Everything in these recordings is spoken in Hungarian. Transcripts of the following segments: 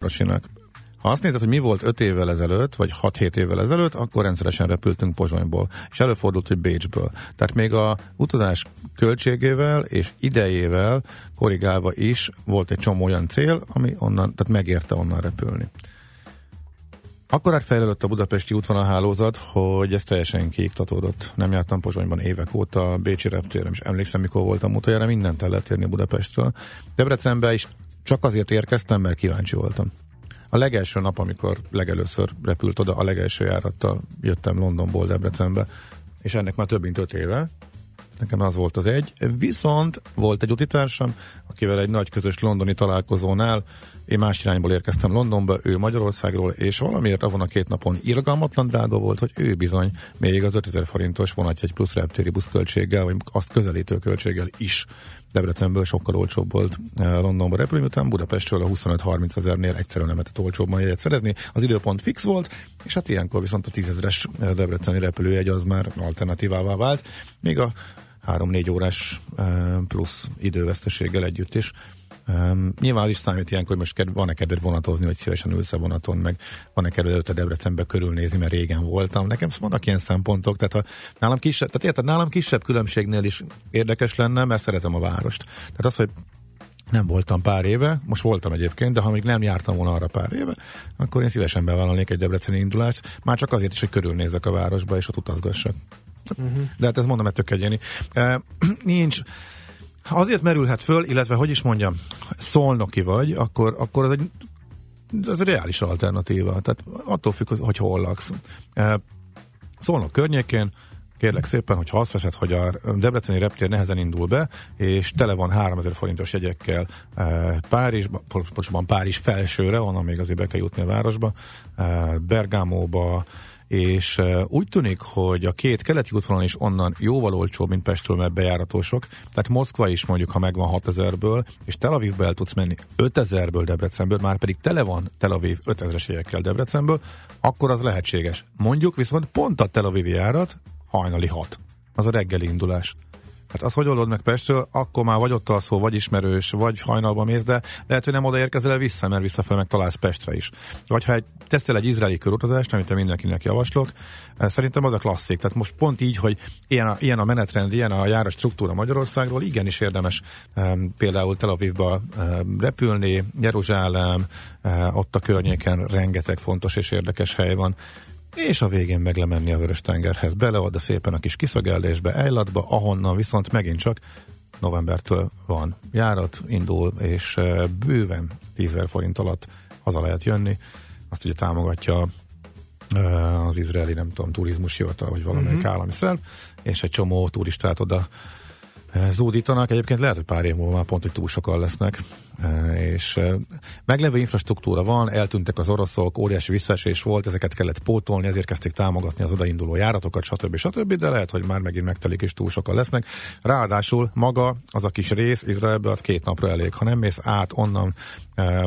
Rosinak. Ha azt nézed, hogy mi volt 5 évvel ezelőtt, vagy 6-7 évvel ezelőtt, akkor rendszeresen repültünk Pozsonyból, és előfordult, hogy Bécsből. Tehát még a utazás költségével és idejével korrigálva is volt egy csomó olyan cél, ami onnan, tehát megérte onnan repülni. Akkor átfejlődött a budapesti útvonalhálózat, hogy ez teljesen kiiktatódott. Nem jártam Pozsonyban évek óta, bécsi reptéren, és emlékszem, mikor voltam utoljára, mindent el lehet érni Budapestről. Debrecenbe is csak azért érkeztem, mert kíváncsi voltam. A legelső nap, amikor legelőször repült oda, a legelső járattal jöttem Londonból Debrecenbe, és ennek már több mint 5 éve. Nekem az volt az egy. Viszont volt egy utitársam, akivel egy nagy közös londoni találkozónál én más irányból érkeztem Londonba, ő Magyarországról, és valamiért avon a két napon irgalmatlan drága volt, hogy ő bizony még az 5000 forintos vonatjegy plusz reptéri buszköltséggel, vagy azt közelítő költséggel is Debrecenből sokkal olcsóbb volt Londonba repülni, után Budapestről a 25-30 ezernél egyszerűen nem lehetett olcsóbban jegyet szerezni. Az időpont fix volt, és hát ilyenkor viszont a 10 000-es debreceni repülőjegy az már alternatívává vált, még a 3-4 órás plusz időveszteséggel együtt is. Nyilván az is számít ilyenkor, hogy most van-e kedved vonatozni, vagy szívesen ülsz a vonaton, meg van-e kedved előtte Debrecenbe körülnézni, mert régen voltam. Nekem vannak ilyen szempontok, tehát nálam kisebb különbségnél is érdekes lenne, mert szeretem a várost. Tehát az, hogy nem voltam pár éve, most voltam egyébként, de ha még nem jártam volna arra pár éve, akkor én szívesen bevállalnék egy debreceni indulást, már csak azért is, hogy körülnézzek a városba, és ott utazgassak. De hát ezt mondom, mert tök egyéni. Nincs. Azért merülhet föl, illetve, hogy is mondjam, szolnoki vagy, akkor ez egy reális alternatíva. Tehát attól függ, hogy hol laksz. Szolnok környékén, kérlek szépen, hogyha azt veszed, hogy a debreceni reptér nehezen indul be, és tele van 3000 forintos jegyekkel Párizs felsőre, onnan még azért be kell jutni a városba, Bergamóba, és úgy tűnik, hogy a két keleti útvonal is onnan jóval olcsóbb, mint Pestről, mert bejáratosok. Tehát Moszkva is mondjuk, ha megvan 6000-ből, és Tel Avivbe el tudsz menni 5000-ből Debrecenből, már pedig tele van Tel Aviv 5000-es jegyekkel Debrecenből, akkor az lehetséges. Mondjuk viszont pont a Tel Avivi járat hajnali 6. Az a reggeli indulás. Hát az, hogy oldod meg Pestről, akkor már vagy ott alszol, vagy ismerős, vagy hajnalba mész, de lehet, hogy nem odaérkezel el vissza, mert visszafelé meg találsz Pestre is. Vagy ha teszel egy izraeli körutazást, amit mindenkinek javaslok, szerintem az a klasszik. Tehát most pont így, hogy ilyen a menetrend, ilyen a járás struktúra Magyarországról, igenis érdemes például Tel Avivba repülni, Jeruzsálem, ott a környéken rengeteg fontos és érdekes hely van, és a végén meg lemenni a Vörös-tengerhez, belead a szépen a kis kiszögellésbe, Eilatba, ahonnan viszont megint csak novembertől van járat, indul, és bőven 10 000 forint alatt haza lehet jönni. Azt ugye támogatja az izraeli, nem tudom, turizmusi hivatal, vagy valamelyik állami szerv, és egy csomó turistát oda zúdítanak. Egyébként lehet, hogy pár év múlva már pont, hogy túl sokan lesznek. És meglevő infrastruktúra van, eltűntek az oroszok, óriási visszaesés volt, ezeket kellett pótolni, ezért kezdték támogatni az odainduló járatokat, stb. De lehet, hogy már megint megtelik, és túl sokan lesznek. Ráadásul maga az a kis rész Izraelbe, az 2 napra elég. Ha nem mész át onnan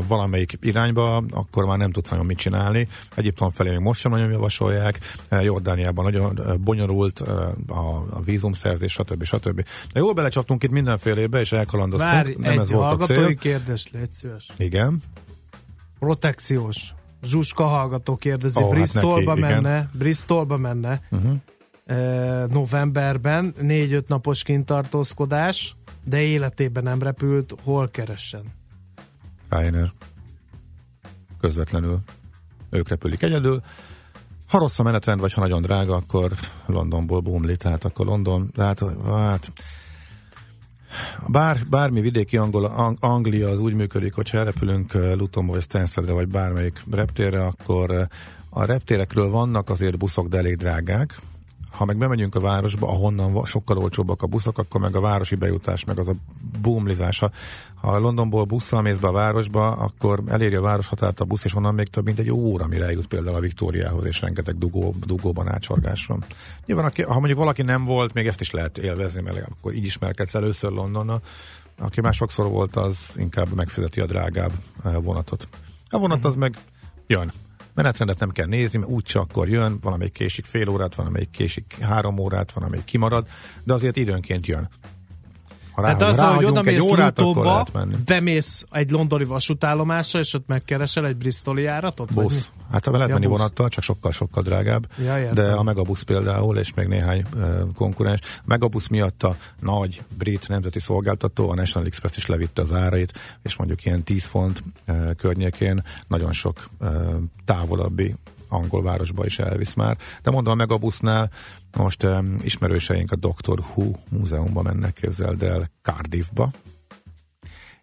valamelyik irányba, akkor már nem tudsz nagyon mit csinálni. Egyiptom felé még most sem nagyon javasolják, Jordániában nagyon bonyolult a vízumszerzés, stb. De jól belecsaptunk itt mindenfélébe, és elkalandoztunk. Várj, nem ez volt a cél. Kérdés, légy szíves. Igen. Protekciós. Zsuska hallgató kérdezi, Bristolba menne novemberben, 4-5 napos kintartózkodás, de életében nem repült, hol keressen? Ryanair. Közvetlenül. Ők repülik egyedül. Ha rossz a menetrend, vagy ha nagyon drága, akkor Londonból bumli, tehát akkor London, hát bármi vidéki Anglia az úgy működik, hogyha elrepülünk Lutonba vagy Stanstedre, vagy bármelyik reptérre, akkor a reptérekről vannak azért buszok, de elég drágák. Ha meg bemegyünk a városba, ahonnan sokkal olcsóbbak a buszok, akkor meg a városi bejutás, meg az a bumlizása. Ha Londonból busszal mész be a városba, akkor eléri a városhatárt a busz, és onnan még több mint egy óra, mire eljut például a Viktóriához, és rengeteg dugóban átsorgás van. Nyilván, ha mondjuk valaki nem volt, még ezt is lehet élvezni, mert akkor így ismerkedsz először Londonnal. Aki már sokszor volt, az inkább megfizeti a drágább vonatot. A vonat az meg jön. Menetrendet nem kell nézni, mert úgyse akkor jön, valamelyik késik fél órát, valamelyik késik 3 órát, valamelyik kimarad, de azért időnként jön. Hát az, hogy odamész Lutóba, bemész egy londoni vasútállomásra, és ott megkeresel egy bristoli járatot? Busz. Vagy? Hát lehet menni vonattal, csak sokkal-sokkal drágább. Ja, de a Megabusz például, és még néhány konkurens. A Megabusz miatt a nagy brit nemzeti szolgáltató, a National Express is levitte az árait, és mondjuk ilyen 10 font környékén nagyon sok távolabbi angol városba is elvisz már. De mondom, a Megabusznál most ismerőseink a Doctor Who múzeumba mennek, képzeld el, Cardiffba,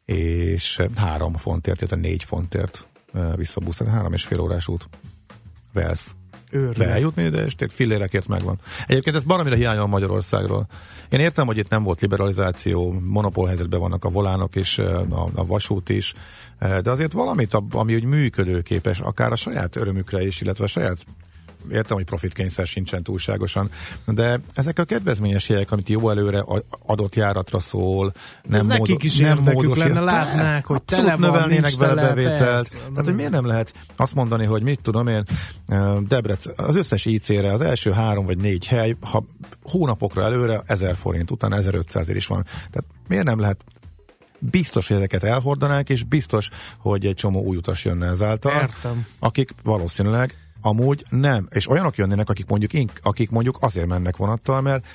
és 3 fontért, illetve 4 fontért visszabusznak, 3,5 órás út. Velsz. Bejutni, de esték fillérekért megvan. Egyébként ez baromira hiányol Magyarországról. Én értem, hogy itt nem volt liberalizáció, monopólhelyzetben vannak a volánok és a vasút is, de azért valamit, ami úgy működőképes, akár a saját örömükre is, illetve a saját, értem, hogy profitkényszer sincsen túlságosan, de ezek a kedvezményes helyek, amit jó előre adott járatra szól, nem módos. Ez nekik is érdekük lenne, látnák, hogy tele van, nincs tele, persze. Tehát, hogy miért nem lehet azt mondani, hogy mit tudom én, Debrecen, az összes IC-re az első 3 vagy 4 hely, ha hónapokra előre 1000 forint, utána 1500-ért is van. Tehát miért nem lehet? Biztos, hogy ezeket elhordanák, és biztos, hogy egy csomó új utas jönne ezáltal. Értem. Akik valószínűleg amúgy nem. És olyanok jönnének, akik mondjuk azért mennek vonattal, mert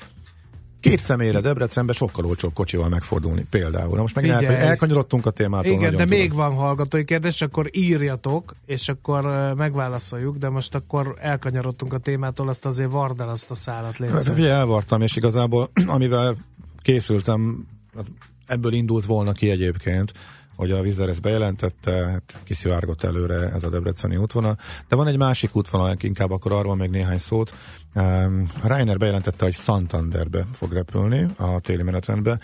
2 személyre Debrecenbe sokkal olcsóbb kocsival megfordulni például. Na most meg elkanyarodtunk a témától. Igen, de még van hallgatói kérdés, akkor írjatok, és akkor megválaszoljuk, de most akkor elkanyarodtunk a témától, azt azért vard el azt a szállat, légy. Elvartam, és igazából amivel készültem, ebből indult volna ki egyébként, hogy a Wizz Air ezt bejelentette, kiszivárgott előre ez a debreceni útvonal. De van egy másik útvonal, inkább akkor arról még néhány szót. Ryanair bejelentette, hogy Santanderbe fog repülni a téli menetrendbe.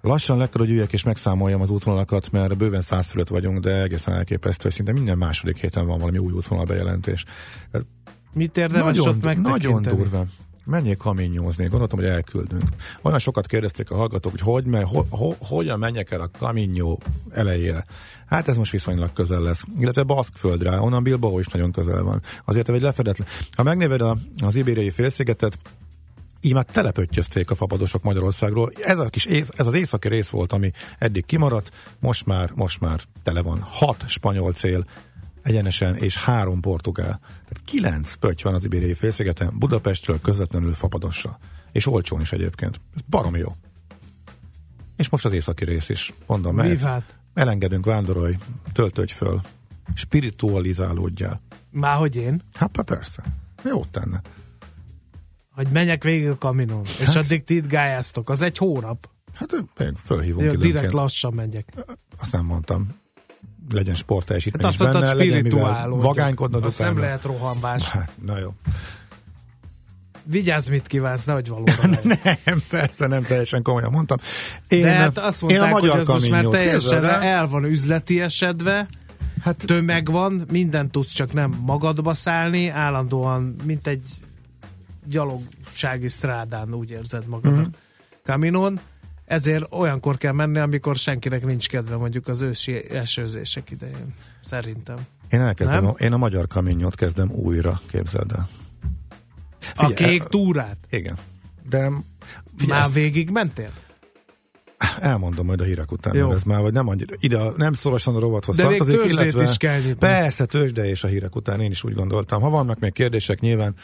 Lassan le kell, hogy üljek és megszámoljam az útvonalakat, mert bőven 100 fölött vagyunk, de egészen elképesztő, hogy szinte minden második héten van valami új útvonal bejelentés. Mit érdemes ott megtekinteni? Nagyon durva. Menjék kaményózni, gondoltam, hogy elküldünk. Olyan sokat kérdezték a hallgatók, hogy hogyan menjek el a kaményó elejére. Hát ez most viszonylag közel lesz. Illetve Baszkföldre, onnan Bilbao is nagyon közel van. Azért egy lefedetlen. Ha megnéved az ibériai félszigetet, így már telepöttyözték a fapadosok Magyarországról. Ez az északi rész volt, ami eddig kimaradt, most már tele van. 6 spanyol cél egyenesen, és 3 portugál. Tehát 9 pötty van az ibériai félszigeten, Budapestről közvetlenül Fapadossal. És olcsón is egyébként. Ez baromi jó. És most az északi rész is. Mondom, mert elengedünk, vándorolj, töltődj föl, spiritualizálódjál. Márhogy én? Hát persze. Jó tenne. Hogy menjek végig a kaminón, és addig ti itt gályáztok. Az 1 hónap. Hát fölhívunk időnként. Direkt lassan megyek. Azt nem mondtam. Legyen sportteljesítmény benne, hát legyen mivel vagánykodnod. Azt nem lehet rohanvás. Na jó. Vigyázz, mit kívánsz, nehogy valóban. Nem, persze, nem teljesen komolyan mondtam. De hát azt mondták, hogy ez most már teljesen el van üzleti esedve, hát, tömeg van, mindent tudsz, csak nem magadba szállni, állandóan, mint egy gyalogsági strádán úgy érzed magad a kaminon. Ezért olyankor kell menni, amikor senkinek nincs kedve, mondjuk az ősi esőzések idején. Szerintem. Én a magyar kaminyót kezdem újra, képzeld el. Figyelj, a kék túrát? Igen. De figyelj, már végig mentél? Elmondom majd a hírek után. Jó. Ez már, vagy nem annyira, ide nem szorosan a rovathoz tartozik. De még tőzsdét is kell nyitni. Persze, tőzsde és a hírek után, én is úgy gondoltam. Ha vannak még kérdések, nyilván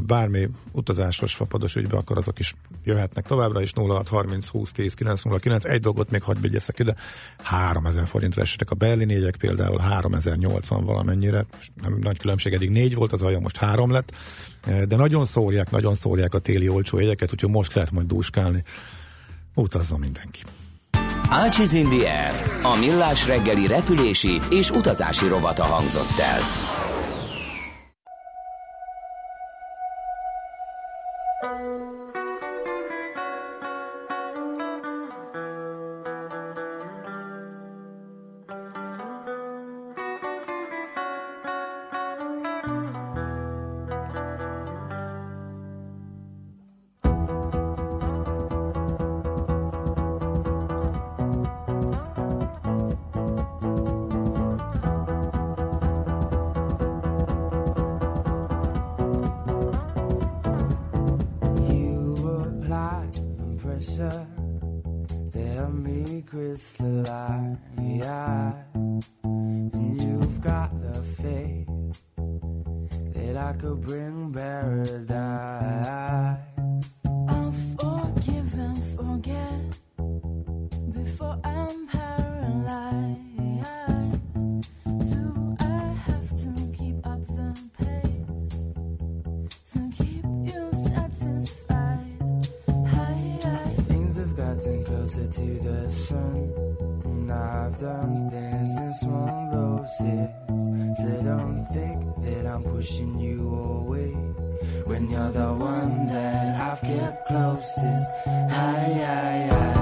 bármi utazásos, fapados ügybe, akkor azok is jöhetnek továbbra is. 0630 20 10 909. Egy dolgot még hadd vigyeszek ide. 3000 forintra esetek a berlini jegyek, például 3080 valamennyire. Nem nagy különbség, eddig 4 volt, az olyan most 3 lett. De nagyon szórják a téli olcsó jegyeket, úgyhogy most lehet majd dúskálni. Utazzon mindenki! Ácsiz Indi Air, a millás reggeli repülési és utazási rovata hangzott el. is the light in the eye, and you've got the faith that I could bring paradise. I'll forgive and forget before I'm paralyzed. Getting closer to the sun, and I've done things in small doses. So don't think that I'm pushing you away when you're the one that I've kept closest. Aye, aye, aye.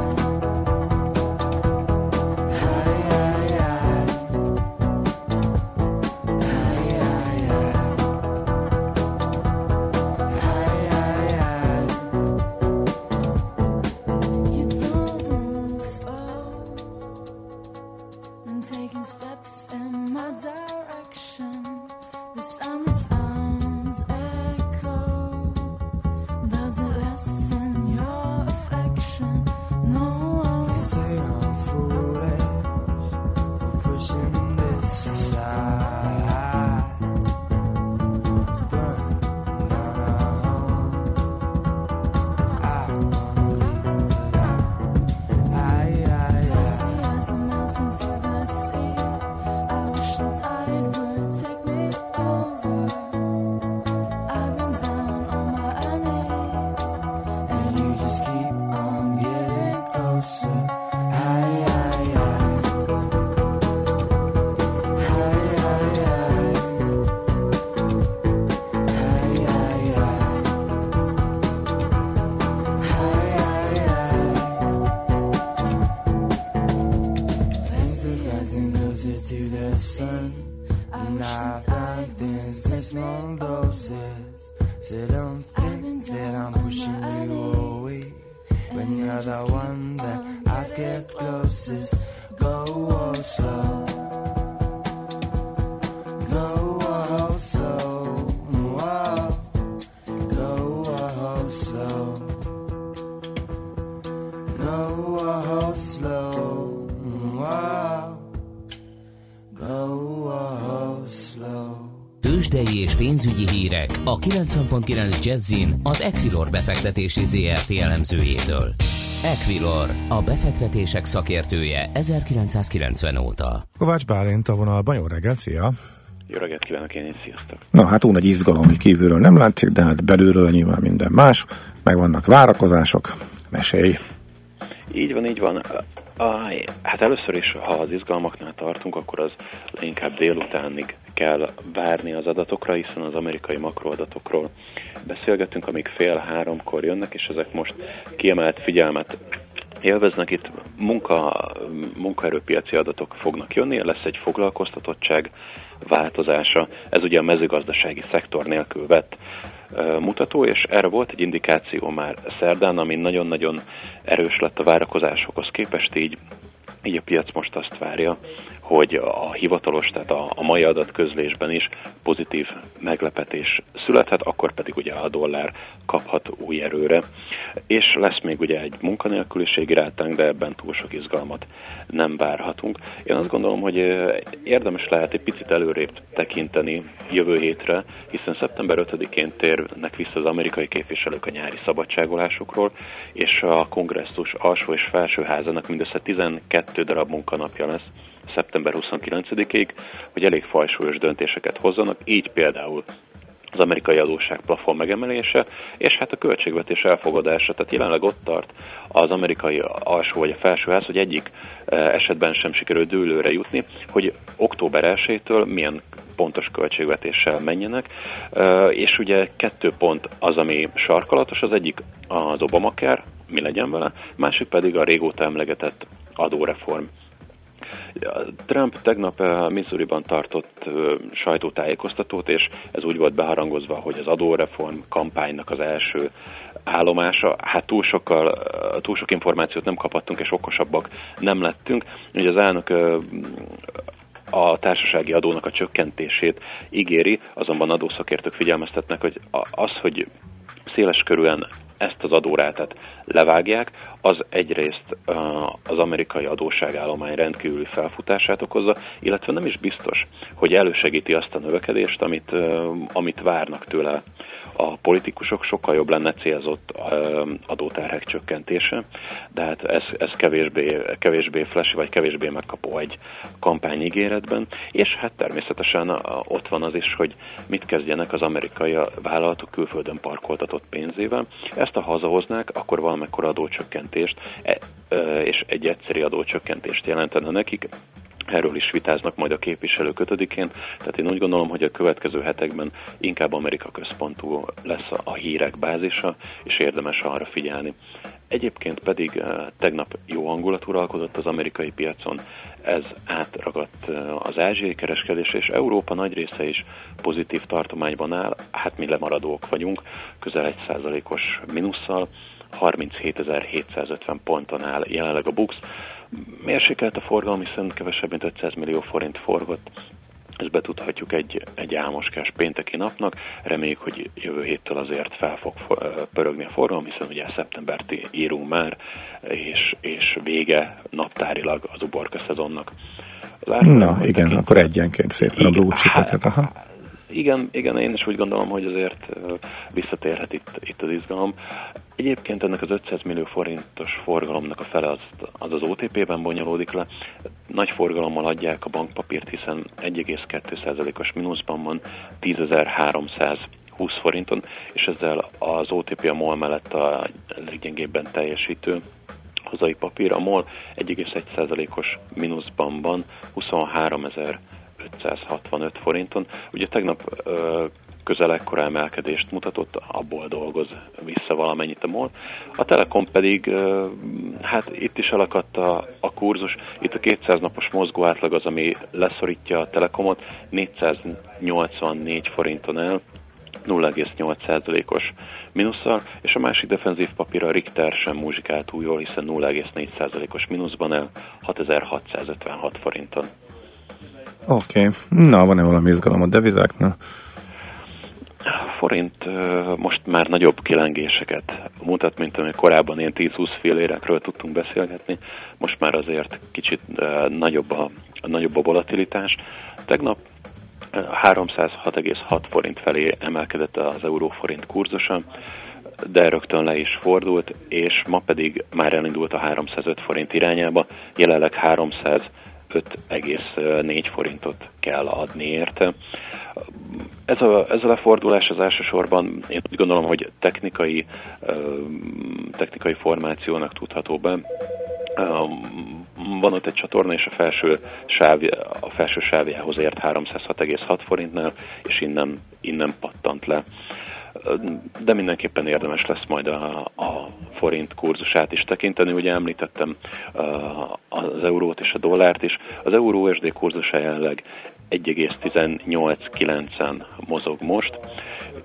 Tőzsdei és pénzügyi hírek a 90.9 Jazzin az Equilor befektetési ZRT elemzőjétől. Equilor, a befektetések szakértője 1990 óta. Kovács Bálint a vonalban, jó reggelt, szia! Jó reggelt kívánok, én is, sziasztok! Na hát úgy egy izgalom, hogy kívülről nem látszik, de hát belülről nyilván minden más, meg vannak várakozások, mesélj! Így van, így van. Hát először is, ha az izgalmaknál tartunk, akkor az inkább délutánig kell várni az adatokra, hiszen az amerikai makroadatokról beszélgetünk, amíg 14:30-kor jönnek, és ezek most kiemelt figyelmet élveznek. Itt munkaerőpiaci adatok fognak jönni, lesz egy foglalkoztatottság változása. Ez ugye a mezőgazdasági szektor nélkül vett mutató, és erre volt egy indikáció már szerdán, ami nagyon-nagyon erős lett a várakozásokhoz képest, így a piac most azt várja, hogy a hivatalos, tehát a mai adatközlésben is pozitív meglepetés születhet, akkor pedig ugye a dollár kaphat új erőre. És lesz még ugye egy munkanélküliségi rátánk, de ebben túl sok izgalmat nem várhatunk. Én azt gondolom, hogy érdemes lehet egy picit előrébb tekinteni jövő hétre, hiszen szeptember 5-én térnek vissza az amerikai képviselők a nyári szabadságolásukról, és a kongresszus alsó és felsőházának mindössze 12 darab munkanapja lesz szeptember 29-ig, hogy elég fajsúlyos döntéseket hozzanak, így például az amerikai adósság plafon megemelése, és hát a költségvetés elfogadása, tehát jelenleg ott tart az amerikai alsó vagy a felsőház, hogy egyik esetben sem sikerül dőlőre jutni, hogy október 1-től milyen pontos költségvetéssel menjenek, és ugye 2 pont az, ami sarkalatos, az egyik az Obamacare, mi legyen vele, másik pedig a régóta emlegetett adóreform. Trump tegnap Missouriban tartott sajtótájékoztatót, és ez úgy volt beharangozva, hogy az adóreform kampánynak az első állomása. Hát túl sok információt nem kaphattunk, és okosabbak nem lettünk. Ugye az elnök a társasági adónak a csökkentését ígéri, azonban adószakértők figyelmeztetnek, hogy az, hogy széles körűen ezt az adórátát levágják, az egyrészt az amerikai adósságállomány rendkívüli felfutását okozza, illetve nem is biztos, hogy elősegíti azt a növekedést, amit várnak tőle a politikusok. Sokkal jobb lenne célzott adóterhek csökkentése, de hát ez kevésbé flash, vagy kevésbé megkapó egy kampányígéretben, és hát természetesen ott van az is, hogy mit kezdjenek az amerikai vállalatok külföldön parkoltatott pénzével. Ezt, ha hazahoznák, akkor valamikor adócsökkentést, és egy egyszeri adócsökkentést jelentene nekik. Erről is vitáznak majd a képviselők 5-én, tehát én úgy gondolom, hogy a következő hetekben inkább Amerika központú lesz a hírek bázisa, és érdemes arra figyelni. Egyébként pedig tegnap jó hangulat uralkodott az amerikai piacon, ez átragadt az ázsiai kereskedés, és Európa nagy része is pozitív tartományban áll, hát mi lemaradók vagyunk, közel 1%-os mínusszal, 37.750 ponton áll jelenleg a BUX. Mérsékelt a forgalom, hiszen kevesebb, mint 500 millió forint forgott. Ezt betudhatjuk egy álmoskás pénteki napnak. Reméljük, hogy jövő héttől azért fel fog pörögni a forgalom, hiszen ugye szeptembert írunk már, és vége naptárilag az uborka szezonnak. Igen, akkor egyenként szépen a blúcsiteket. Igen, én is úgy gondolom, hogy azért visszatérhet itt az izgalom. Egyébként ennek az 500 millió forintos forgalomnak a fele az OTP-ben bonyolódik le. Nagy forgalommal adják a bankpapírt, hiszen 1,2%-os mínuszban van 10.320 forinton, és ezzel az OTP a MOL mellett a leggyengébben teljesítő hazai papír. A MOL 1,1%-os mínuszban van 23.565 forinton. Ugye tegnap közel ekkora emelkedést mutatott, abból dolgoz vissza valamennyit a MOL. A Telekom pedig, hát itt is elakadt a kurzus, itt a 200 napos mozgó átlag az, ami leszorítja a Telekomot, 484 forinton el, 0,8%-os mínusszal, és a másik defenzív papír, a Richter sem muzsikált újról, hiszen 0,4%-os mínuszban el, 6656 forinton. Oké. Na, van-e valami izgalom a devizáknál? Forint most már nagyobb kilengéseket mutat, mint amely korábban ilyen 10-20 fillérekről tudtunk beszélgetni. Most már azért kicsit nagyobb a volatilitás. Tegnap 306,6 forint felé emelkedett az euróforint kurzusa, de rögtön le is fordult, és ma pedig már elindult a 305 forint irányába, jelenleg 5,4 forintot kell adni érte. Ez a lefordulás az elsősorban, én úgy gondolom, hogy technikai formációnak tudható be. Van ott egy csatorna, és a felső sávjához ért 306,6 forintnál, és innen pattant le. De mindenképpen érdemes lesz majd a forint kurzusát is tekinteni. Ugye említettem az eurót és a dollárt is. Az euró-USD kurzusa jelenleg 1,1890 mozog most.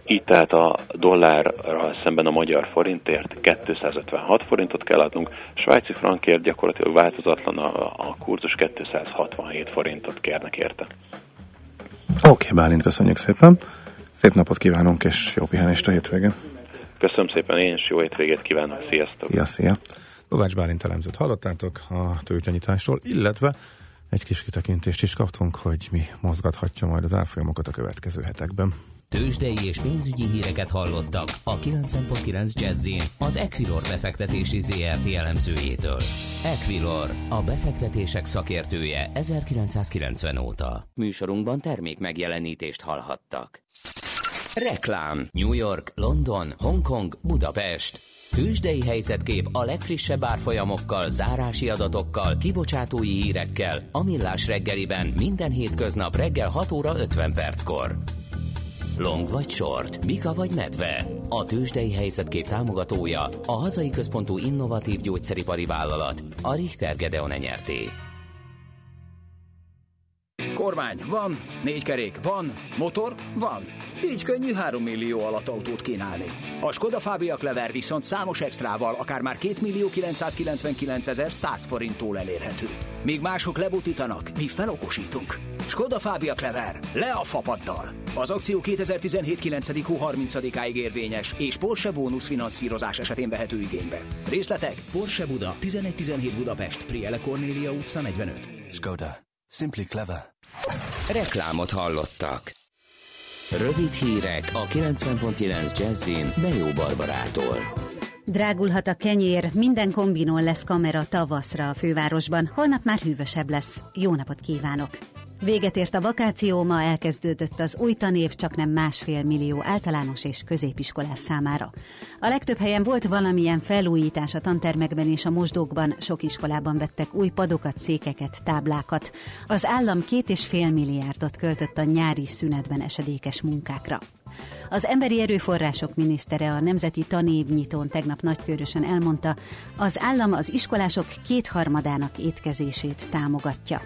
Így tehát a dollárral szemben a magyar forintért 256 forintot kell adnunk. Svájci frankért gyakorlatilag változatlan a kurzus, 267 forintot kérnek érte. Oké, Bálint, köszönjük szépen! Szép napot kívánunk, és jó pihenést a hétvégén. Köszönöm szépen, én is jó hétvégét kívánok. Sziasztok! Szia! Kovács Bálint elemzőt hallottátok a tőzsdenyitásról, illetve egy kis kitekintést is kaptunk, hogy mi mozgathatja majd az árfolyamokat a következő hetekben. Tőzsdei és pénzügyi híreket hallottak a 90.9 Jazz-in az Equilor befektetési ZRT elemzőjétől. Equilor, a befektetések szakértője 1990 óta. Műsorunkban termék megjelenítést hallhattak. Reklám. New York, London, Hongkong, Budapest. Tőzsdei helyzetkép a legfrissebb árfolyamokkal, zárási adatokkal, kibocsátói hírekkel a Millás reggeliben minden hétköznap reggel 6 óra 50 perckor. Long vagy short, bika vagy medve. A tőzsdei helyzetkép támogatója a hazai központú innovatív gyógyszeripari vállalat, a Richter Gedeon nyerté. Kormány van, 4 kerék van, motor van. Így könnyű 3 millió alatt autót kínálni. A Skoda Fabia Clever viszont számos extrával akár már 2.999.100 forinttól elérhető. Míg mások lebutítanak, mi felokosítunk. Skoda Fabia Clever. Le a fapaddal. Az akció 2017. 9. hó 30-áig érvényes, és Porsche bónuszfinanszírozás esetén vehető igénybe. Részletek Porsche Buda, 1117 Budapest, Priele Cornélia utca 45. Skoda. Simply clever. Reklámot hallottak. Rövid hírek a 90.9 Jazzin Bejó Barbarától. Drágulhat a kenyér, minden kombinon lesz kamera tavaszra a fővárosban, holnap már hűvösebb lesz. Jó napot kívánok! Véget ért a vakáció, ma elkezdődött az új tanév, csaknem 1,5 millió általános és középiskolás számára. A legtöbb helyen volt valamilyen felújítás a tantermekben és a mosdókban, sok iskolában vettek új padokat, székeket, táblákat. Az állam 2,5 milliárdot költött a nyári szünetben esedékes munkákra. Az emberi erőforrások minisztere a Nemzeti Tanévnyitón tegnap nagykörösen elmondta, az állam az iskolások 2/3-ának étkezését támogatja.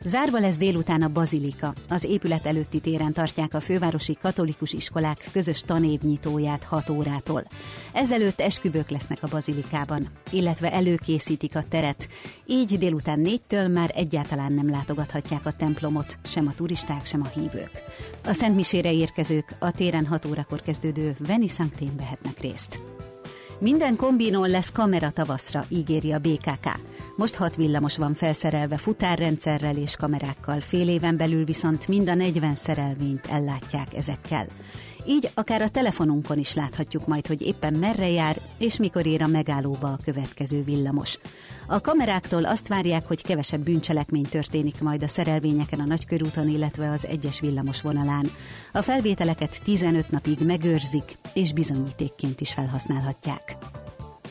Zárva lesz délután a bazilika. Az épület előtti téren tartják a fővárosi katolikus iskolák közös tanévnyitóját 6 órától. Ezelőtt esküvők lesznek a bazilikában, illetve előkészítik a teret. Így délután 4-től már egyáltalán nem látogathatják a templomot, sem a turisták, sem a hívők. A szentmisére érkezők a téren 6 órakor kezdődő Veniszankén vehetnek részt. Minden kombinon lesz kamera tavaszra, ígéri a BKK. Most 6 villamos van felszerelve futárrendszerrel és kamerákkal, fél éven belül viszont mind a 40 szerelvényt ellátják ezekkel. Így akár a telefonunkon is láthatjuk majd, hogy éppen merre jár, és mikor ér a megállóba a következő villamos. A kameráktól azt várják, hogy kevesebb bűncselekmény történik majd a szerelvényeken, a Nagykörúton, illetve az egyes villamos vonalán. A felvételeket 15 napig megőrzik, és bizonyítékként is felhasználhatják.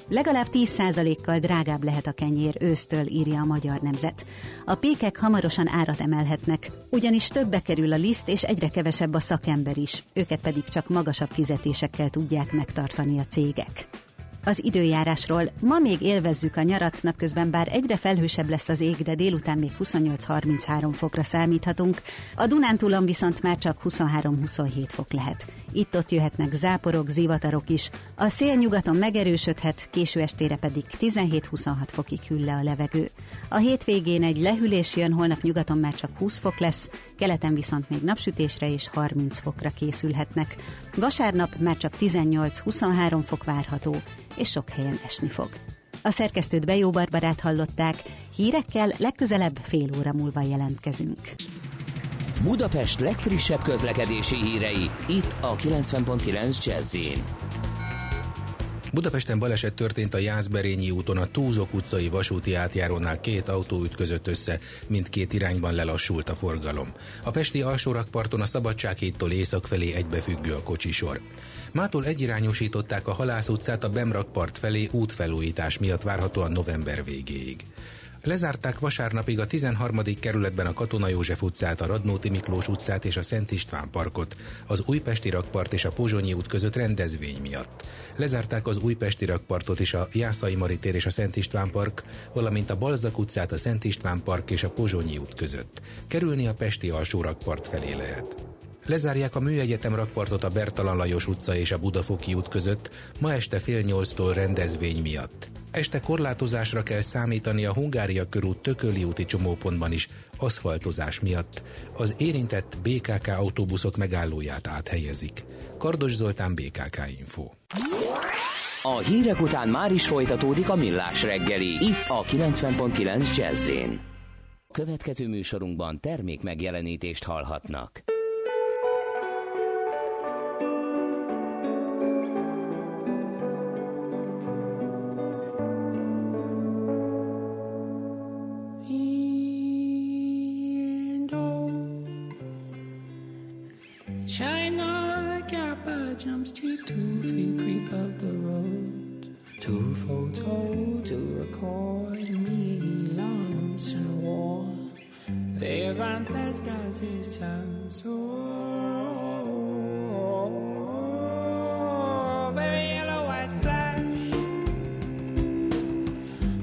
Legalább 10%-kal drágább lehet a kenyér ősztől, írja a Magyar Nemzet. A pékek hamarosan árat emelhetnek, ugyanis többbe kerül a liszt, és egyre kevesebb a szakember is, őket pedig csak magasabb fizetésekkel tudják megtartani a cégek. Az időjárásról: ma még élvezzük a nyarat, napközben bár egyre felhősebb lesz az ég, de délután még 28-33 fokra számíthatunk, a Dunántúlon viszont már csak 23-27 fok lehet. Itt-ott jöhetnek záporok, zivatarok is, a szél nyugaton megerősödhet, késő estére pedig 17-26 fokig hűl le a levegő. A hétvégén egy lehűlés jön, holnap nyugaton már csak 20 fok lesz, keleten viszont még napsütésre és 30 fokra készülhetnek. Vasárnap már csak 18-23 fok várható, és sok helyen esni fog. A szerkesztőt Bejó Barbarát hallották, hírekkel legközelebb fél óra múlva jelentkezünk. Budapest legfrissebb közlekedési hírei, itt a 90.9 Jazz-en. Budapesten baleset történt a Jászberényi úton, a Túzok utcai vasúti átjárónál 2 autó ütközött össze, mindkét irányban lelassult a forgalom. A pesti Alsórakparton a Szabadsághídtól észak felé egybefüggő a kocsisor. Mától egyirányosították a Halász utcát a Bemrakpart felé útfelújítás miatt, várhatóan november végéig. Lezárták vasárnapig a 13. kerületben a Katona József utcát, a Radnóti Miklós utcát és a Szent István parkot, az Újpesti rakpart és a Pozsonyi út között rendezvény miatt. Lezárták az Újpesti rakpartot is, a Jászai Mari tér és a Szent István park, valamint a Balzak utcát, a Szent István park és a Pozsonyi út között. Kerülni a pesti Alsó rakpart felé lehet. Lezárják a Műegyetem rakpartot a Bertalan Lajos utca és a Budafoki út között, ma este fél 8-tól rendezvény miatt. Este korlátozásra kell számítani a Hungária körút Tököli úti csomópontban is, aszfaltozás miatt. Az érintett BKK autóbuszok megállóját áthelyezik. Kardos Zoltán, BKK Info. A hírek után már is folytatódik a Millás reggeli, itt a 90.9 Jazz-en. Következő műsorunkban termék megjelenítést hallhatnak. Jump street, 2 feet creep up the road. 2 photo to record me, lumps and war. Their van says does his chance. Oh, very yellow white flash.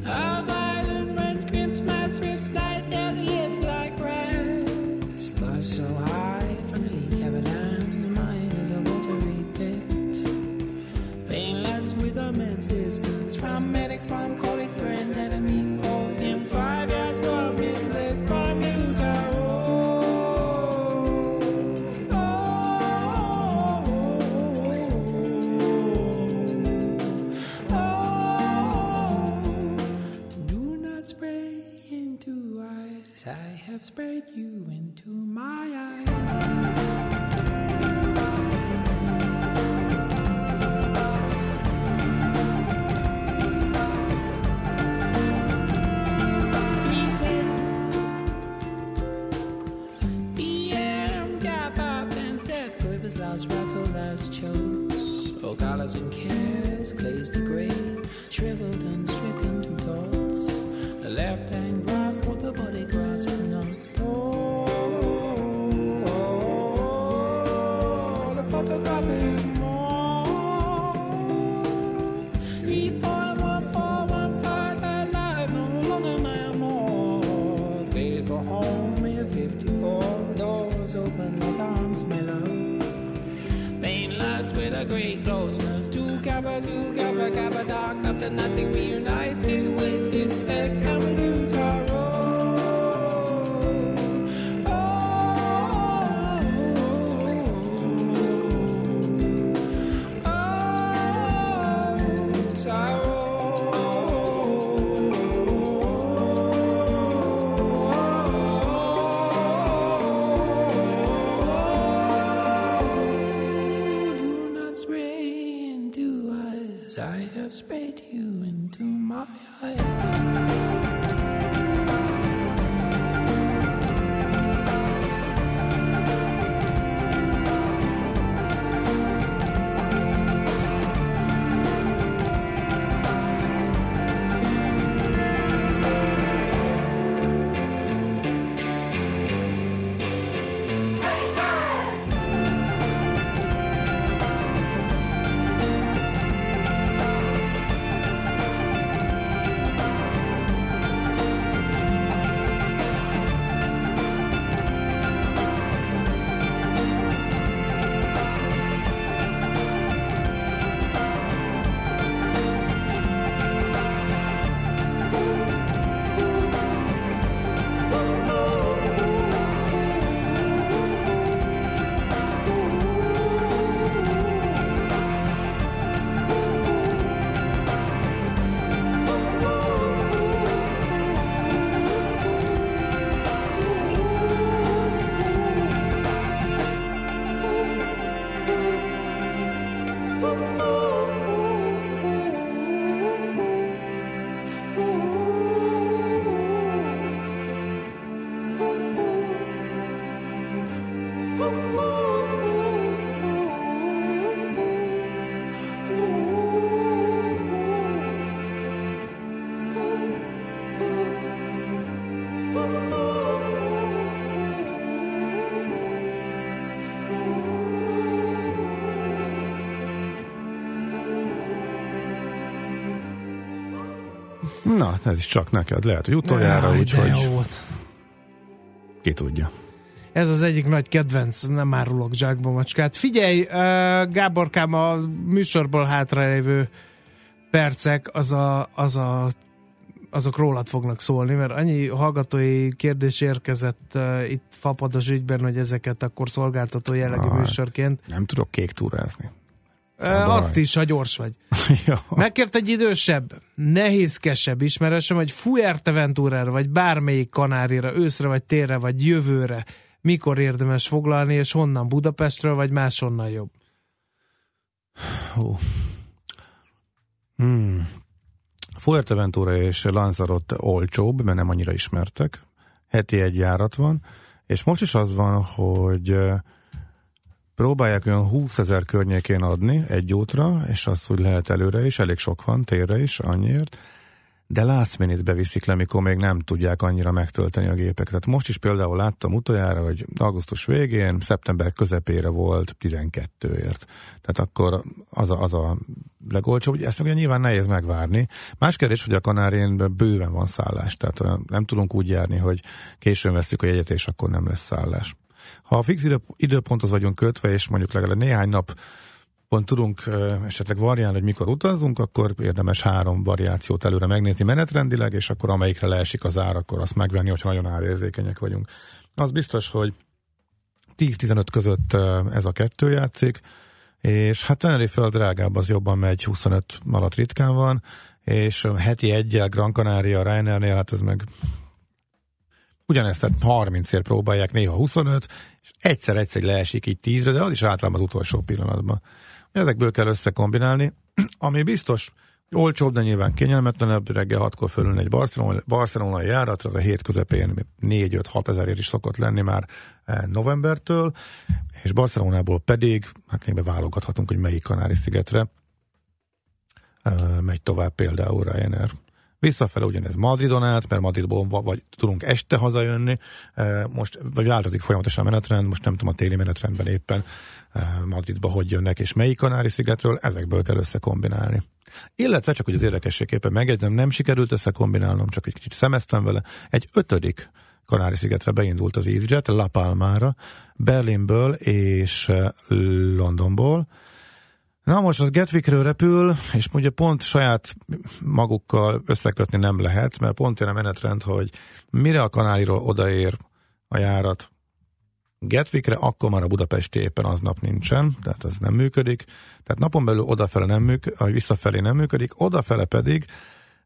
A violent red green smash whips light as live like rats. But so high from the league avalanche. The man's distance from medic, from colleague, friend, enemy, foe, in 5 yards from his leg, from you to have spread you into my eyes. Loud rattle, last chose. Oh, collars and cares, glazed to grey, shriveled and stricken to thoughts. The left hand grasp, or the body grasp, not. Oh, the photographic more. 3.1415, that life no longer my more. Faded for home, mere 54. Doors open like arms, my love. With a great closeness to Kappa, dark after nothing reunited with his back and with you, Taro. Oh, Taro. Na, ez is csak neked. Lehet, hogy utoljára, úgyhogy ki tudja. Ez az egyik nagy kedvenc, nem árulok zsákba macskát. Figyelj, Gáborkám, a műsorból hátralévő percek azok rólad fognak szólni, mert annyi hallgatói kérdés érkezett itt fapados ügyben, hogy ezeket akkor szolgáltató jellegű műsorként. Nem tudok kék túrázni. Azt is, ha gyors vagy. Megkért egy idősebb, nehézkesebb ismerősöm, hogy Fuerteventurára, vagy bármelyik Kanárira, őszre, vagy térre, vagy jövőre mikor érdemes foglalni, és honnan, Budapestről, vagy máshonnan jobb? Fuerteventura és Lanzarote olcsóbb, mert nem annyira ismertek. Heti egy járat van, és most is az van, hogy próbálják olyan 20 000 környékén adni egy útra, és azt úgy lehet előre is, elég sok van, térre is, annyiért, de last minute beviszik le, mikor még nem tudják annyira megtölteni a gépeket. Tehát most is például láttam utoljára, hogy augusztus végén, szeptember közepére volt 12-ért. Tehát akkor az a legolcsóbb, hogy ezt ugye nyilván nehéz megvárni. Más kérdés, hogy a Kanárén bőven van szállás, tehát nem tudunk úgy járni, hogy későn veszik a jegyet, és akkor nem lesz szállás. Ha a fix időponthoz vagyunk kötve, és mondjuk legalább néhány nap pont tudunk esetleg variálni, hogy mikor utazunk, akkor érdemes 3 variációt előre megnézni menetrendileg, és akkor amelyikre leesik az ár, akkor azt megvenni, hogyha nagyon árérzékenyek vagyunk. Az biztos, hogy 10-15 között ez a kettő játszik, és hát Tenerife a drágább, az jobban megy, 25 alatt ritkán van, és heti egyel Gran Canaria, Ryanairnél, hát ez meg Ugyanezt, tehát 30-ért próbálják, néha 25, és egyszer leesik így 10-re, de az is általában az utolsó pillanatban. Ezekből kell összekombinálni, ami biztos, olcsóbb, de nyilván kényelmetlenebb, reggel 6-kor fölülni egy barcelonai járatra, az a hét közepén 4-5-6 ezerért is szokott lenni már novembertől, és Barcelonából pedig, hát még beválogathatunk, hogy melyik Kanári-szigetre megy tovább például Ryanair. Visszafele ugyanez Madridon át, mert Madridból vagy tudunk este hazajönni, most, vagy változik folyamatosan a menetrend, most nem tudom a téli menetrendben éppen Madridba hogy jönnek, és melyik Kanári-szigetről, ezekből kell összekombinálni. Illetve csak, hogy az érdekességképpen megjegyzem, nem sikerült összekombinálnom, csak egy kicsit szemeztem vele. Egy 5. Kanári-szigetre beindult az EasyJet, La Palmára, Berlinből és Londonból. Na most az Gatwickről repül, és ugye pont saját magukkal összekötni nem lehet, mert pont jön a menetrend, hogy mire a Kanáriról odaér a járat Gatwickre, akkor már a budapesti éppen aznap nincsen, tehát ez nem működik. Tehát napon belül odafele nem működik, visszafelé nem működik, odafele pedig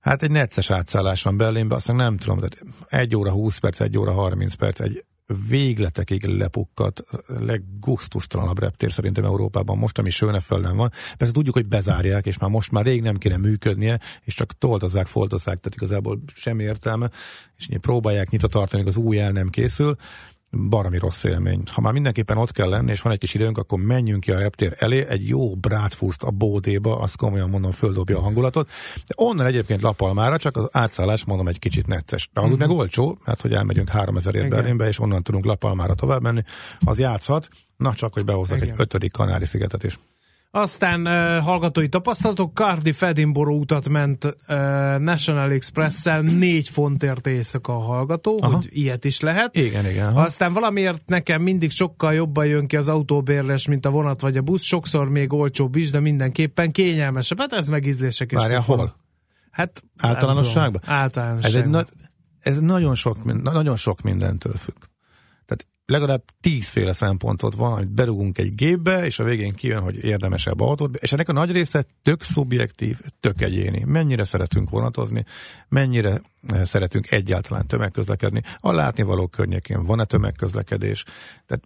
hát egy necces átszállás van Berlinbe, aztán nem tudom, tehát 1 óra 20 perc, 1 óra 30 perc, egy végletekig lepukkat, leggusztustalanabb reptér szerintem Európában most, ami Schöneföldön van. Persze tudjuk, hogy bezárják, és már most már rég nem kéne működnie, és csak foltozzák, tehát igazából semmi értelme, és próbálják nyitva tartani, hogy az új el nem készül. Baromi rossz élmény. Ha már mindenképpen ott kell lenni, és van egy kis időnk, akkor menjünk ki a reptér elé, egy jó bratwurst a bódéba, azt komolyan mondom, földobja a hangulatot. De onnan egyébként La Palmára, csak az átszállás, mondom, egy kicsit necces. De az úgy meg olcsó, hát hogy elmegyünk 3000-ért Berlinbe, és onnan tudunk La Palmára tovább menni, az játszhat. Na csak, hogy behozzak egy 5. Kanári-szigetet is. Aztán hallgatói tapasztalatok, Cardiff-Edinburgh utat ment National Express-szel 4 fontért éjszaka a hallgató, aha, hogy ilyet is lehet. Igen. Aha. Aztán valamiért nekem mindig sokkal jobban jön ki az autóbérlés, mint a vonat vagy a busz, sokszor még olcsóbb is, de mindenképpen kényelmesebb. Hát ez meg ízlések is. Várjál, hol? Hát általánosságban? Általánosságban. Ez nagyon sok mindentől függ. Legalább 10 féle szempontot van, amit berúgunk egy gépbe, és a végén kijön, hogy érdemesebb autót, és ennek a nagy része tök szubjektív, tök egyéni. Mennyire szeretünk vonatozni, mennyire szeretünk egyáltalán tömegközlekedni, a látnivaló környékén van-e tömegközlekedés, tehát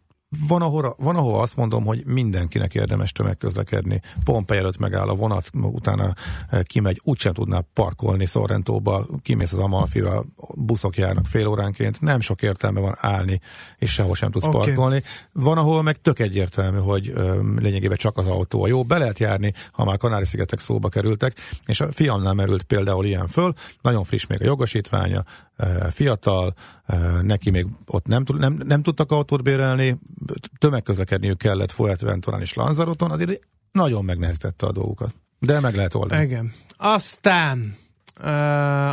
van ahova azt mondom, hogy mindenkinek érdemes tömegközlekedni. Pompei előtt megáll a vonat, utána kimegy, úgysem tudná parkolni Sorrentóba, kimész az Amalfival, buszok járnak fél óránként, nem sok értelme van állni, és sehol sem tudsz parkolni. Van ahol meg tök egyértelmű, hogy lényegében csak az autó a jó, be lehet járni, ha már Kanári-szigetek szóba kerültek, és a fiamnál merült például ilyen föl, nagyon friss még a jogosítványa, fiatal, neki még ott nem tudtak autót bérelni, tömegközlekedniük kellett Fuerteventurán és Lanzaroton, azért nagyon megnehezítette a dolgokat. De meg lehet oldani. Igen. Aztán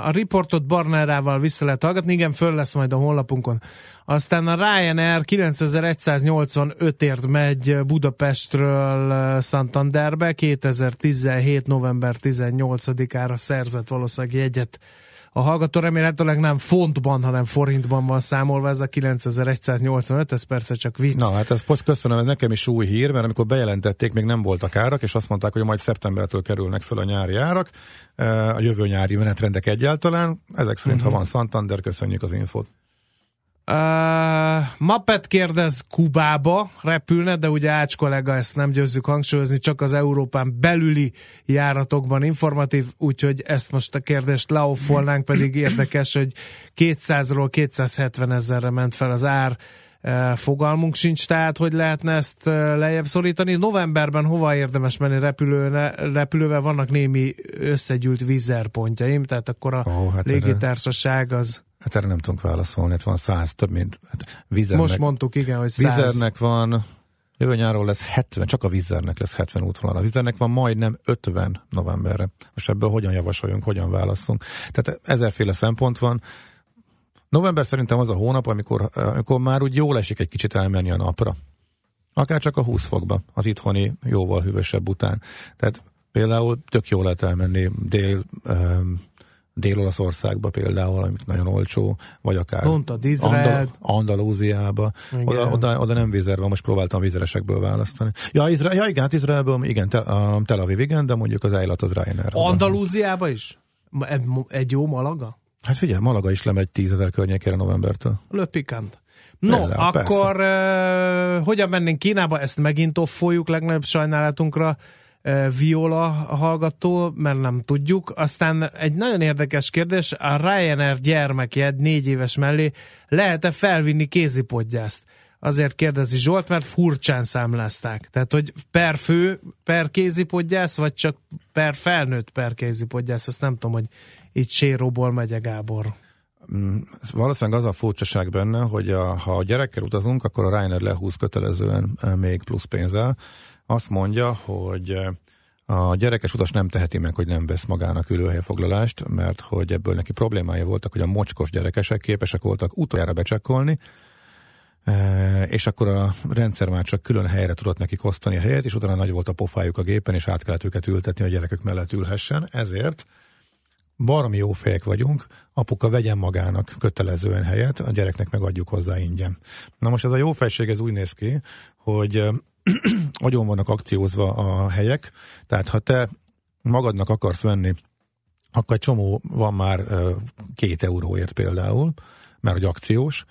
a riportot Barnerával vissza lehet hallgatni, igen, föl lesz majd a honlapunkon. Aztán a Ryanair 9185-ért megy Budapestről Santanderbe, 2017. november 18-ára szerzett valószínűleg jegyet a hallgató, remélhetőleg nem fontban, hanem forintban van számolva ez a 9185, ez persze csak vicc. Na hát ezt köszönöm, ez nekem is új hír, mert amikor bejelentették, még nem voltak árak, és azt mondták, hogy majd szeptembertől kerülnek föl a nyári árak, a jövő nyári menetrendek egyáltalán. Ezek szerint, ha van Santander, köszönjük az infót. Mapet kérdez, Kubába repülne, de ugye Ács kollega, ezt nem győzzük hangsúlyozni, csak az Európán belüli járatokban informatív, úgyhogy ezt most a kérdést leoffolnánk, pedig érdekes, hogy 200-ról 270 ezerre ment fel az ár, fogalmunk sincs, tehát hogy lehetne ezt lejjebb szorítani. Novemberben hova érdemes menni repülővel? Vannak némi összegyűlt vízerpontjaim, tehát akkor a légitársaság az... Hát erre nem tudunk válaszolni, hát van 100, több mint... Hát most mondtuk, igen, hogy 100. Vizernek van, jövő nyáron lesz 70, csak a Vizernek lesz 70 útvonal. A Vizernek van majdnem 50 novemberre. Most ebből hogyan javasoljunk, hogyan válaszunk? Tehát ezerféle szempont van. November szerintem az a hónap, amikor már úgy jól esik egy kicsit elmenni a napra. Akár csak a 20 fokba, az itthoni jóval hűvösebb után. Tehát például tök jól lehet elmenni Dél-Olaszországba például, amik nagyon olcsó, vagy akár Andalúziába. Oda nem vízer van, most próbáltam vízeresekből választani. Izraelből, igen, Tel Aviv, igen, de mondjuk az Eilat az Ryanair. Andalúziába is? Egy jó Málaga? Hát figyelj, Málaga is lemegy 10 000 környékére novembertől. Le pikant. No, például, akkor hogyan mennénk Kínába? Ezt megint offoljuk legnagyobb sajnálatunkra, Viola hallgató, mert nem tudjuk. Aztán egy nagyon érdekes kérdés, a Ryanair gyermekjed 4 éves mellé lehet-e felvinni kézipodgyászt? Azért kérdezi Zsolt, mert furcsán számlázták. Tehát, hogy per fő, per kézipodgyász, vagy csak per felnőtt per kézipodgyász? Ezt nem tudom, hogy itt séróból megye Gábor. Valószínűleg az a furcsaság benne, hogy ha a gyerekkel utazunk, akkor a Ryanair lehúz kötelezően még plusz pénzzel. Azt mondja, hogy a gyerekes utas nem teheti meg, hogy nem vesz magának ülőhelyfoglalást, mert hogy ebből neki problémája voltak, hogy a mocskos gyerekesek képesek voltak utoljára becsekkolni, és akkor a rendszer már csak külön helyre tudott nekik osztani a helyet, és utána nagy volt a pofájuk a gépen, és át kellett őket ültetni, a gyerekek mellett ülhessen. Ezért baromi jó fejek vagyunk, apuka vegyen magának kötelezően helyet, a gyereknek megadjuk hozzá ingyen. Na most ez a jó fejség, ez úgy néz ki, hogy agyon vannak akciózva a helyek, tehát ha te magadnak akarsz venni, akkor egy csomó van már 2 euróért például, mert hogy akciós,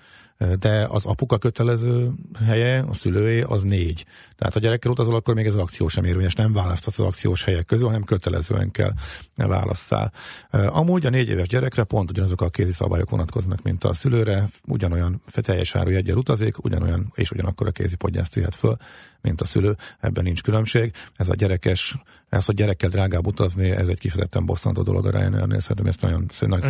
de az apuka kötelező helye, a szülőé, az 4. Tehát a gyerekkel utazol, akkor még ez az akció sem érvényes, nem választhatsz az akciós helyek közül, hanem kötelezően kell válasszál. Amúgy a 4 éves gyerekre pont ugyanazok a kézi szabályok vonatkoznak, mint a szülőre, ugyanolyan teljes áru jeggyel utazik, ugyanolyan és ugyanakkor a kézipodgyászt vihet föl, mint a szülő, ebben nincs különbség. Ez a gyerekes, ez, hogy gyerekkel drágább utazni, ez egy kifejezetten bosszantó dolog a Ryanairnél, szerintem ezt nagyon nagy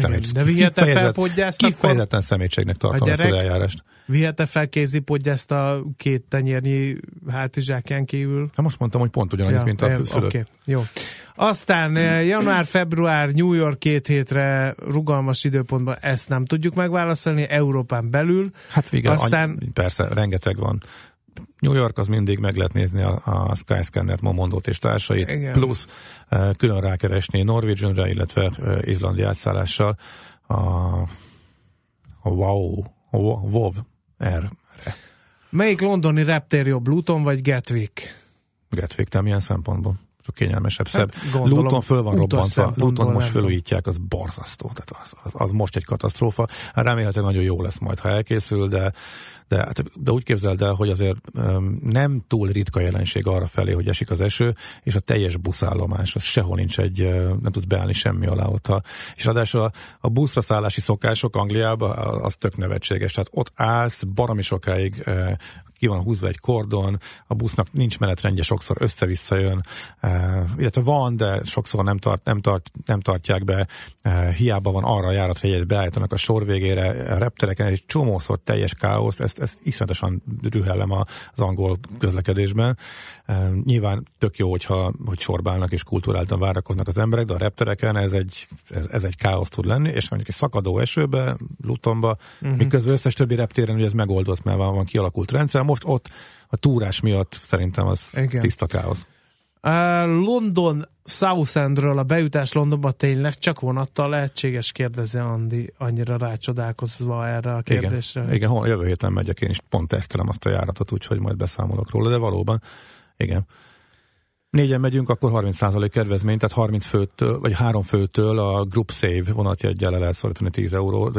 kifejezetten személységnek tartom ezt az eljárást. Vihette fel kézipodgyászt a 2 tenyérnyi hátizsákján kívül? Hát most mondtam, hogy pont ugyanannyit, mint a szülő. Okay, jó. Aztán január-február New York 2 hétre rugalmas időpontban, ezt nem tudjuk megválaszolni, Európán belül. Hát végül, aztán... persze, rengeteg van. New York, az mindig meg lehet nézni a Skyscanner-t, Momondót és társait, igen. Plusz külön rákeresni Norwegian-re, illetve izlandi átszállással a WOW-re. Melyik londoni reptér jobb, Luton vagy Gatwick? Gatwick, nem ilyen szempontból. Kényelmesebb, szebb. Hát, Luton föl van robbantva, Luton most felújítják, az borzasztó, tehát az most egy katasztrófa. Remélhetően nagyon jó lesz majd, ha elkészül, de úgy képzeld el, hogy azért nem túl ritka jelenség arra felé, hogy esik az eső, és a teljes buszállomás, az sehol nincs nem tudsz beállni semmi alá ott. És ráadásul a buszra szállási szokások Angliában, az tök nevetséges, tehát ott állsz baromi sokáig, ki van húzva egy kordon, a busznak nincs menetrendje, sokszor össze-vissza jön, illetve van, de sokszor nem tartják be, hiába van arra a járathelyet, beállítanak a sor végére, a reptereken, egy csomószor teljes káosz, ezt iszonyatosan rühellem az angol közlekedésben. Nyilván tök jó, hogy sorbálnak és kulturáltan várakoznak az emberek, de a reptereken ez egy káosz tud lenni, és mondjuk egy szakadó esőbe, Lutonba, miközben összes többi reptéren, ugye ez megoldott, mert van kialakult rendszer, most ott a túrás miatt szerintem az igen. Tiszta káosz. London Southendről a bejutás Londonba tényleg csak vonattal lehetséges, kérdezi Andi, annyira rácsodálkozva erre a kérdésre. Igen, jövő héten megyek, én is pont tesztelem azt a járatot, úgyhogy majd beszámolok róla, de valóban, igen. 4-en megyünk, akkor 30% kedvezmény, tehát 30 főtől, vagy 3 főtől a Group Save vonatjeggyel le lehet szorítani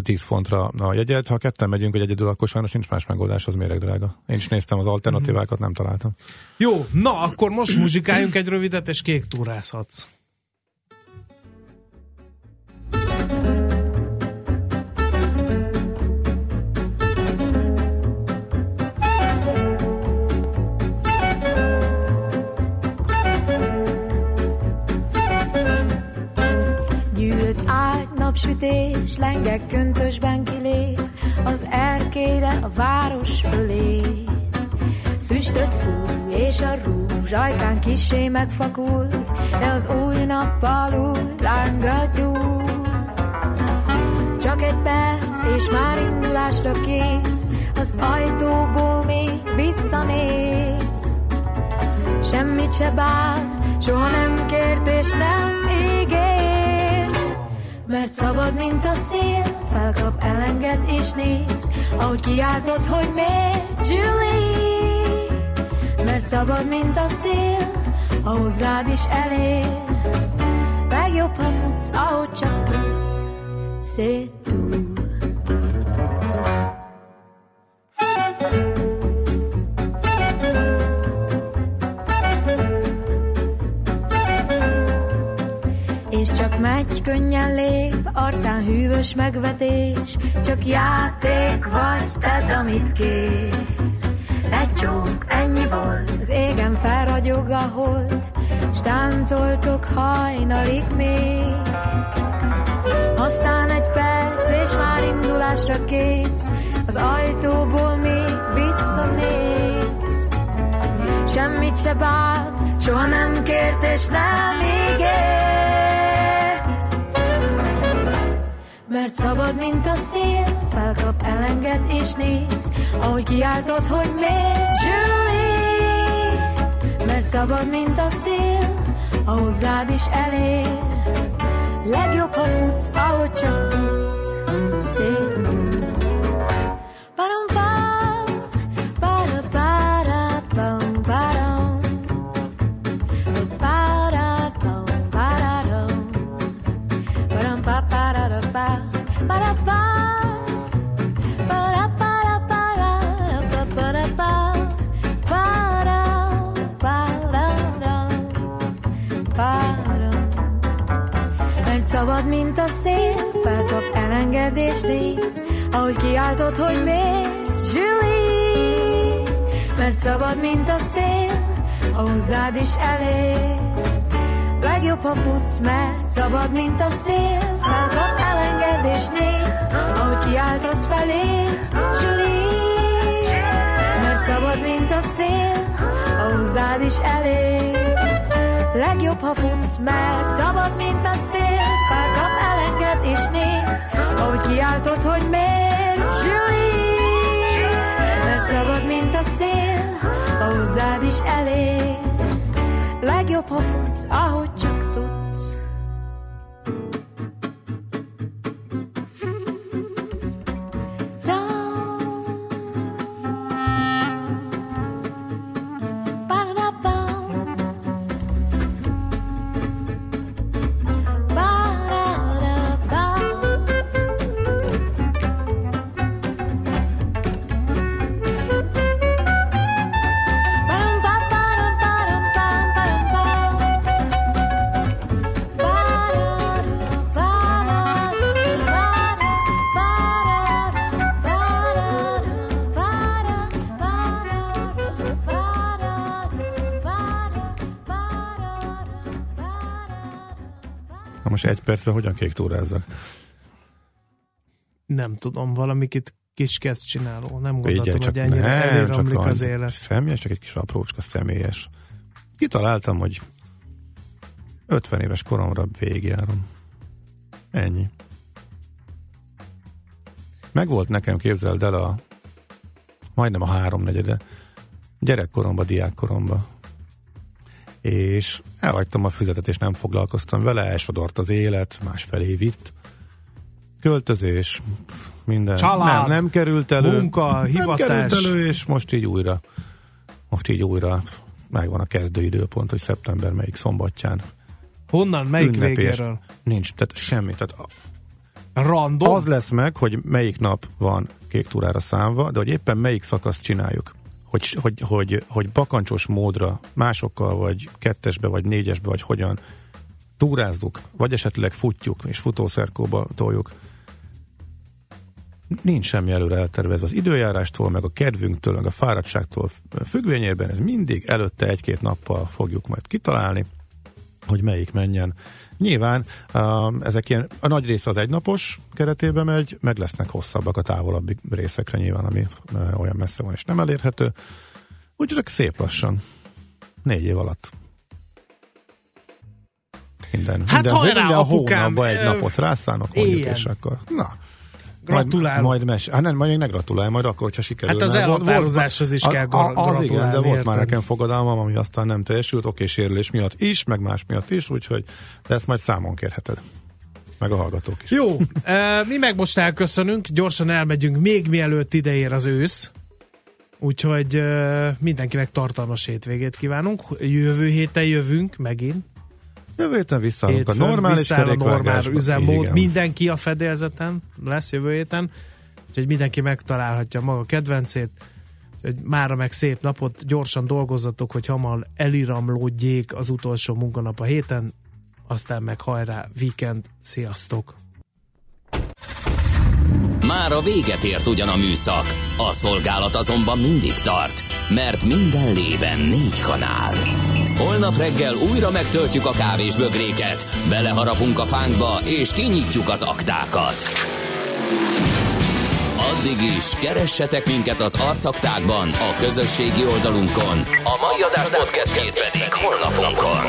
10 fontra a jegyet. Ha 2-en megyünk, vagy egyedül, akkor sajnos nincs más megoldás, az méregdrága. Én is néztem az alternatívákat, nem találtam. Jó, na akkor most muzsikáljunk egy rövidet, és kék túrázhatsz. Napsütés, lengek köntösben kilép az erkére a város fölé. Füstöt fúj és a rúzs ajkán kissé megfakul, de az új nappal új lángra gyúl. Csak egy perc és már indulásra kész, az ajtóból még visszanéz. Semmit se bán, soha nem kért és nem ígér. Mert szabad, mint a szél, felkap, elenged és néz, ahogy kiáltod, hogy miért, Julie. Mert szabad, mint a szél, ha hozzád is elér, legjobb, ha futsz, ahogy csak tudsz. c'est tout. És csak megy, könnyen lép, arcán hűvös megvetés, csak játék vagy, tedd, amit kér. Egy csók, ennyi volt, az égen felragyog a hold, s táncoltok hajnalig még. Aztán egy perc, és már indulásra kész, az ajtóból még visszanéz. Semmit se bánt, soha nem kért, és nem ígért. Mert szabad, mint a szél, felkap, elenged és néz, ahogy kiáltod, hogy miért, Julie. Mert szabad, mint a szél, a hozzád is elér. Legjobb, ha futsz, ahogy csak tudsz, szép túl. Szabad, mint a szél, felkap, elenged és néz, ahogy kiáltod, hogy miért, Julie. Mert szabad, mint a szél, a hozzád is elér. Legjobb, ha futsz, mert szabad, mint a szél, felkap, elenged és néz, ahogy kiáltasz felé, Julie. Mert szabad, mint a szél, a hozzád is elér. Legjobb, ha futsz, mert szabad, mint a szél, felkap, elenged és néz, ahogy kiáltod, hogy miért, Julie. Mert szabad, mint a szél, a hozzád is elér. Legjobb, ha futsz, ahogy csak tudsz. Egy percben hogyan kéktúrázzak? Nem tudom, valamikit kiskert csináló. Nem gondoltam, igen, hogy ennyire elramlik az élet. Semmi, csak egy kis aprócska, személyes. Kitaláltam, hogy 50 éves koromra végigjárom. Ennyi. Megvolt nekem, képzeld el, majdnem a 3/4 gyerekkoromba, diákkoromba. És elhagytam a füzetet, és nem foglalkoztam vele, elsodort az élet, másfelé vitt. Költözés, minden. Család, nem került elő, munka, hivatás. Nem került elő, és most így újra megvan a kezdő időpont, hogy szeptember melyik szombatján. Honnan, melyik ünnepés, végéről? Nincs, tehát semmi. Tehát random? Az lesz meg, hogy melyik nap van kék túrára számva, de hogy éppen melyik szakaszt csináljuk. Hogy bakancsos módra másokkal, vagy 2-esbe, vagy 4-esbe, vagy hogyan túrázzuk, vagy esetleg futjuk, és futószerkóba toljuk. Nincs semmi előre eltervezve az időjárástól, meg a kedvünktől, meg a fáradtságtól függvényében, ez mindig előtte 1-2 nappal fogjuk majd kitalálni, hogy melyik menjen. Nyilván ezek ilyen, a nagy része az egynapos keretében megy, meg lesznek hosszabbak a távolabbi részekre nyilván, ami olyan messze van és nem elérhető. Úgyhogy csak szép lassan. 4 év alatt. Minden hónapban egy napot rászánok, mondjuk, és akkor... Na. Gratulálok. Majd még ne gratulálj, majd akkor, hogyha sikerül. Hát az elhatározáshoz is kell gratulálni. Igen, de volt értem. Már nekem fogadalmam, ami aztán nem teljesült, oké, sérülés miatt is, meg más miatt is, úgyhogy de ezt majd számon kérheted. Meg a hallgatók is. Jó, mi meg most elköszönünk, gyorsan elmegyünk, még mielőtt ideér az ősz, úgyhogy mindenkinek tartalmas hétvégét kívánunk. Jövő héten jövünk megint. Jövő héten visszaállunk a normális üzemmód. Mindenki a fedélzeten lesz jövő héten, úgyhogy mindenki megtalálhatja maga kedvencét. Mára meg szép napot, gyorsan dolgozzatok, hogy hamar eliramlódjék az utolsó munkanap a héten, aztán meg hajrá, weekend, sziasztok! Már a véget ért ugyan a műszak, a szolgálat azonban mindig tart, mert minden lében 4 kanál. Holnap reggel újra megtöltjük a kávés bögréket, beleharapunk a fánkba és kinyitjuk az aktákat. Addig is, keressetek minket az arcaktákban, a közösségi oldalunkon. A mai adás podcastjét pedig holnapunkon.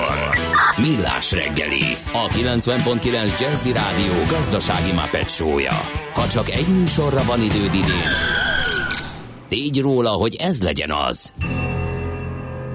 Millás reggeli, a 90.9 Jazzy Rádió gazdasági Muppet show-ja. Ha csak egy műsorra van időd idén, tégy róla, hogy ez legyen az.